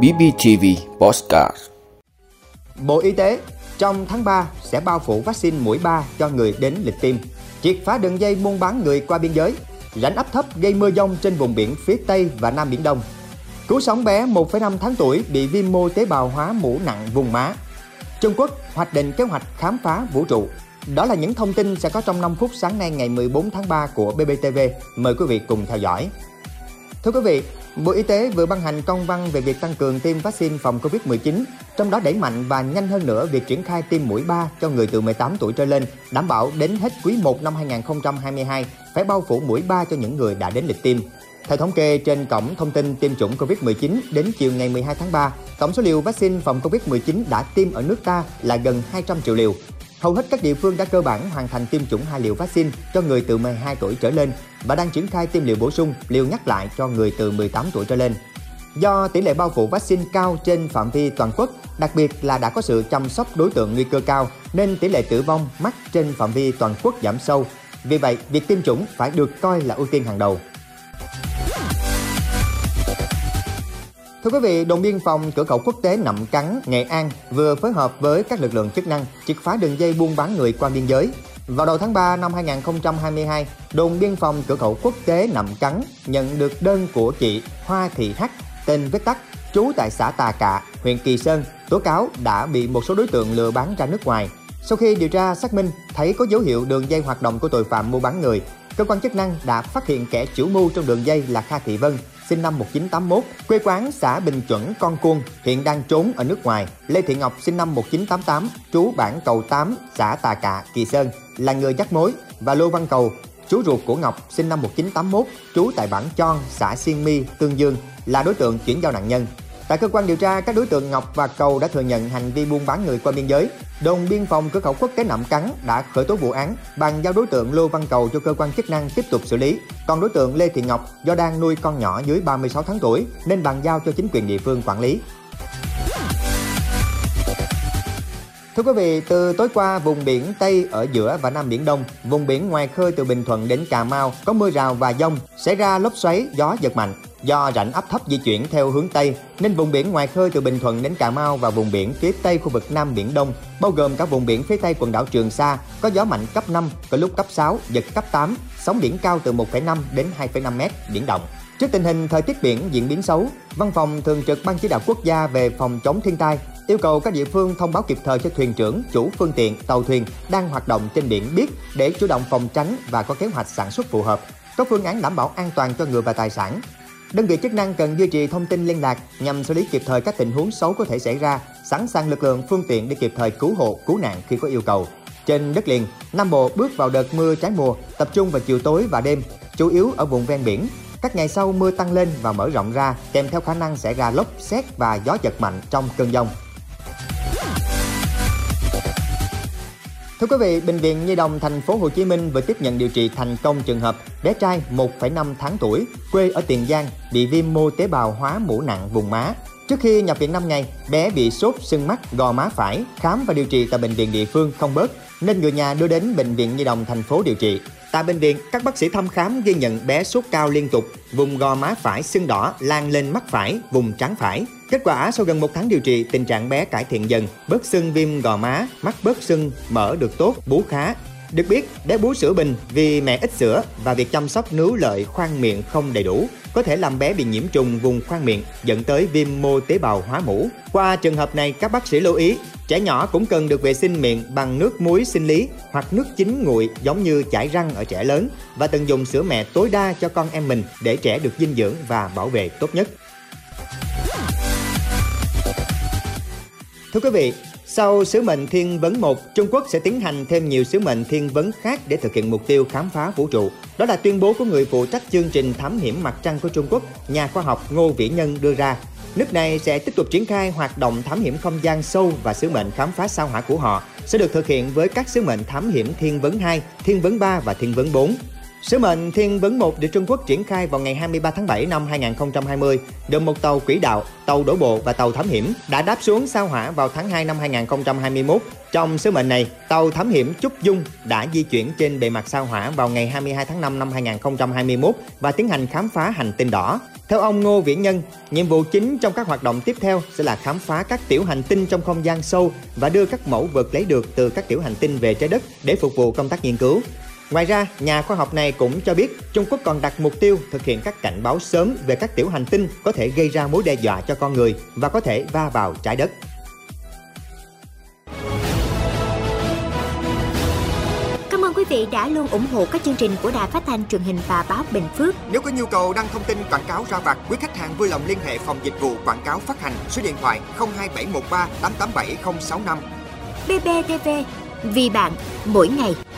BBTV Podcast. Bộ Y tế trong tháng 3 sẽ bao phủ vaccine mũi 3 cho người đến lịch tiêm. Triệt phá đường dây buôn bán người qua biên giới. Rãnh áp thấp gây mưa dông trên vùng biển phía Tây và Nam Biển Đông. Cứu sống bé 1,5 tháng tuổi bị viêm mô tế bào hóa mũ nặng vùng má. Trung Quốc hoạch định kế hoạch khám phá vũ trụ. Đó là những thông tin sẽ có trong 5 phút sáng nay ngày 14 tháng 3 của BBTV. Mời quý vị cùng theo dõi. Thưa quý vị, Bộ Y tế vừa ban hành công văn về việc tăng cường tiêm vaccine phòng Covid-19, trong đó đẩy mạnh và nhanh hơn nữa việc triển khai tiêm mũi 3 cho người từ 18 tuổi trở lên, đảm bảo đến hết quý 1 năm 2022 phải bao phủ mũi 3 cho những người đã đến lịch tiêm. Theo thống kê trên cổng thông tin tiêm chủng Covid-19, đến chiều ngày 12 tháng 3, tổng số liều vaccine phòng Covid-19 đã tiêm ở nước ta là gần 200 triệu liều. Hầu hết các địa phương đã cơ bản hoàn thành tiêm chủng 2 liều vaccine cho người từ 12 tuổi trở lên và đang triển khai tiêm liều bổ sung, liều nhắc lại cho người từ 18 tuổi trở lên. Do tỷ lệ bao phủ vaccine cao trên phạm vi toàn quốc, đặc biệt là đã có sự chăm sóc đối tượng nguy cơ cao, nên tỷ lệ tử vong mắc trên phạm vi toàn quốc giảm sâu. Vì vậy, việc tiêm chủng phải được coi là ưu tiên hàng đầu. Thưa quý vị, đồn biên phòng cửa khẩu quốc tế Nậm Cắn, Nghệ An vừa phối hợp với các lực lượng chức năng triệt phá đường dây buôn bán người qua biên giới. Vào đầu tháng 3 năm 2022, đồn biên phòng cửa khẩu quốc tế Nậm Cắn nhận được đơn của chị Hoa Thị Hắc, tên viết tắt, trú tại xã Tà Cạ, huyện Kỳ Sơn, tố cáo đã bị một số đối tượng lừa bán ra nước ngoài. Sau khi điều tra xác minh, thấy có dấu hiệu đường dây hoạt động của tội phạm mua bán người, cơ quan chức năng đã phát hiện kẻ chủ mưu trong đường dây là Kha Thị Vân, sinh năm 1981, quê quán xã Bình Chuẩn, Con Cuông, hiện đang trốn ở nước ngoài. Lê Thị Ngọc, sinh năm 1988, trú bản Cầu 8, xã Tà Cạ, Kỳ Sơn, là người dắt mối, và Lô Văn Cầu, chú ruột của Ngọc, sinh năm 1981, trú tại bản Chon, xã Xiên Mi, Tương Dương, là đối tượng chuyển giao nạn nhân. Tại cơ quan điều tra, các đối tượng Ngọc và Cầu đã thừa nhận hành vi buôn bán người qua biên giới. Đồn biên phòng cửa khẩu quốc tế Nậm Cắn đã khởi tố vụ án, bàn giao đối tượng Lô Văn Cầu cho cơ quan chức năng tiếp tục xử lý. Còn đối tượng Lê Thị Ngọc do đang nuôi con nhỏ dưới 36 tháng tuổi nên bàn giao cho chính quyền địa phương quản lý. Thưa quý vị, từ tối qua, vùng biển Tây ở giữa và Nam Biển Đông, vùng biển ngoài khơi từ Bình Thuận đến Cà Mau có mưa rào và dông, xảy ra lốc xoáy, gió giật mạnh. Do rãnh áp thấp di chuyển theo hướng Tây, nên vùng biển ngoài khơi từ Bình Thuận đến Cà Mau và vùng biển phía Tây khu vực Nam Biển Đông, bao gồm cả vùng biển phía Tây quần đảo Trường Sa, có gió mạnh cấp 5, có lúc cấp 6, giật cấp 8, sóng biển cao từ 1,5 đến 2,5 mét, biển động. Trước tình hình thời tiết biển diễn biến xấu, Văn phòng Thường trực Ban Chỉ đạo Quốc gia về phòng chống thiên tai yêu cầu các địa phương thông báo kịp thời cho thuyền trưởng, chủ phương tiện, tàu thuyền đang hoạt động trên biển biết để chủ động phòng tránh và có kế hoạch sản xuất phù hợp, có phương án đảm bảo an toàn cho người và tài sản. Đơn vị chức năng cần duy trì thông tin liên lạc nhằm xử lý kịp thời các tình huống xấu có thể xảy ra, sẵn sàng lực lượng phương tiện để kịp thời cứu hộ, cứu nạn khi có yêu cầu. Trên đất liền, Nam Bộ bước vào đợt mưa trái mùa, tập trung vào chiều tối và đêm, chủ yếu ở vùng ven biển. Các ngày sau mưa tăng lên và mở rộng ra, kèm theo khả năng xảy ra lốc, sét và gió giật mạnh trong cơn dông. Thưa quý vị, Bệnh viện Nhi đồng Thành phố Hồ Chí Minh vừa tiếp nhận điều trị thành công trường hợp bé trai 1,5 tháng tuổi, quê ở Tiền Giang, bị viêm mô tế bào hóa mũ nặng vùng má. Trước khi nhập viện 5 ngày, bé bị sốt, sưng mắt, gò má phải, khám và điều trị tại bệnh viện địa phương không bớt, nên người nhà đưa đến Bệnh viện Nhi đồng Thành phố điều trị. Tại bệnh viện, các bác sĩ thăm khám ghi nhận bé sốt cao liên tục, vùng gò má phải sưng đỏ lan lên mắt phải, vùng trán phải. Kết quả sau gần 1 tháng điều trị, tình trạng bé cải thiện dần, bớt sưng viêm gò má, mắt bớt sưng, mở được tốt, bú khá. Được biết, bé bú sữa bình vì mẹ ít sữa và việc chăm sóc nướu lợi khoang miệng không đầy đủ có thể làm bé bị nhiễm trùng vùng khoang miệng dẫn tới viêm mô tế bào hóa mũ. Qua trường hợp này, các bác sĩ lưu ý trẻ nhỏ cũng cần được vệ sinh miệng bằng nước muối sinh lý hoặc nước chín nguội giống như chải răng ở trẻ lớn và tận dụng sữa mẹ tối đa cho con em mình để trẻ được dinh dưỡng và bảo vệ tốt nhất. Thưa quý vị, sau sứ mệnh Thiên Vấn 1, Trung Quốc sẽ tiến hành thêm nhiều sứ mệnh Thiên Vấn khác để thực hiện mục tiêu khám phá vũ trụ. Đó là tuyên bố của người phụ trách chương trình thám hiểm mặt trăng của Trung Quốc, nhà khoa học Ngô Vĩ Nhân đưa ra. Nước này sẽ tiếp tục triển khai hoạt động thám hiểm không gian sâu và sứ mệnh khám phá sao Hỏa của họ sẽ được thực hiện với các sứ mệnh thám hiểm Thiên Vấn 2, Thiên Vấn 3 và Thiên Vấn 4. Sứ mệnh Thiên Vấn 1 được Trung Quốc triển khai vào ngày 23 tháng 7 năm 2020, gồm một tàu quỹ đạo, tàu đổ bộ và tàu thám hiểm đã đáp xuống sao Hỏa vào tháng 2 năm 2021. Trong sứ mệnh này, tàu thám hiểm Chúc Dung đã di chuyển trên bề mặt sao Hỏa vào ngày 22 tháng 5 năm 2021 và tiến hành khám phá hành tinh đỏ. Theo ông Ngô Vĩ Nhân, nhiệm vụ chính trong các hoạt động tiếp theo sẽ là khám phá các tiểu hành tinh trong không gian sâu và đưa các mẫu vật lấy được từ các tiểu hành tinh về trái đất để phục vụ công tác nghiên cứu. Ngoài ra, nhà khoa học này cũng cho biết Trung Quốc còn đặt mục tiêu thực hiện các cảnh báo sớm về các tiểu hành tinh có thể gây ra mối đe dọa cho con người và có thể va vào trái đất. Cảm ơn quý vị đã luôn ủng hộ các chương trình của Đài Phát thanh Truyền hình và Báo Bình Phước. Nếu có nhu cầu đăng thông tin quảng cáo ra vặt, quý khách hàng vui lòng liên hệ phòng dịch vụ quảng cáo phát hành số điện thoại 02713 887065. BBTV, vì bạn mỗi ngày.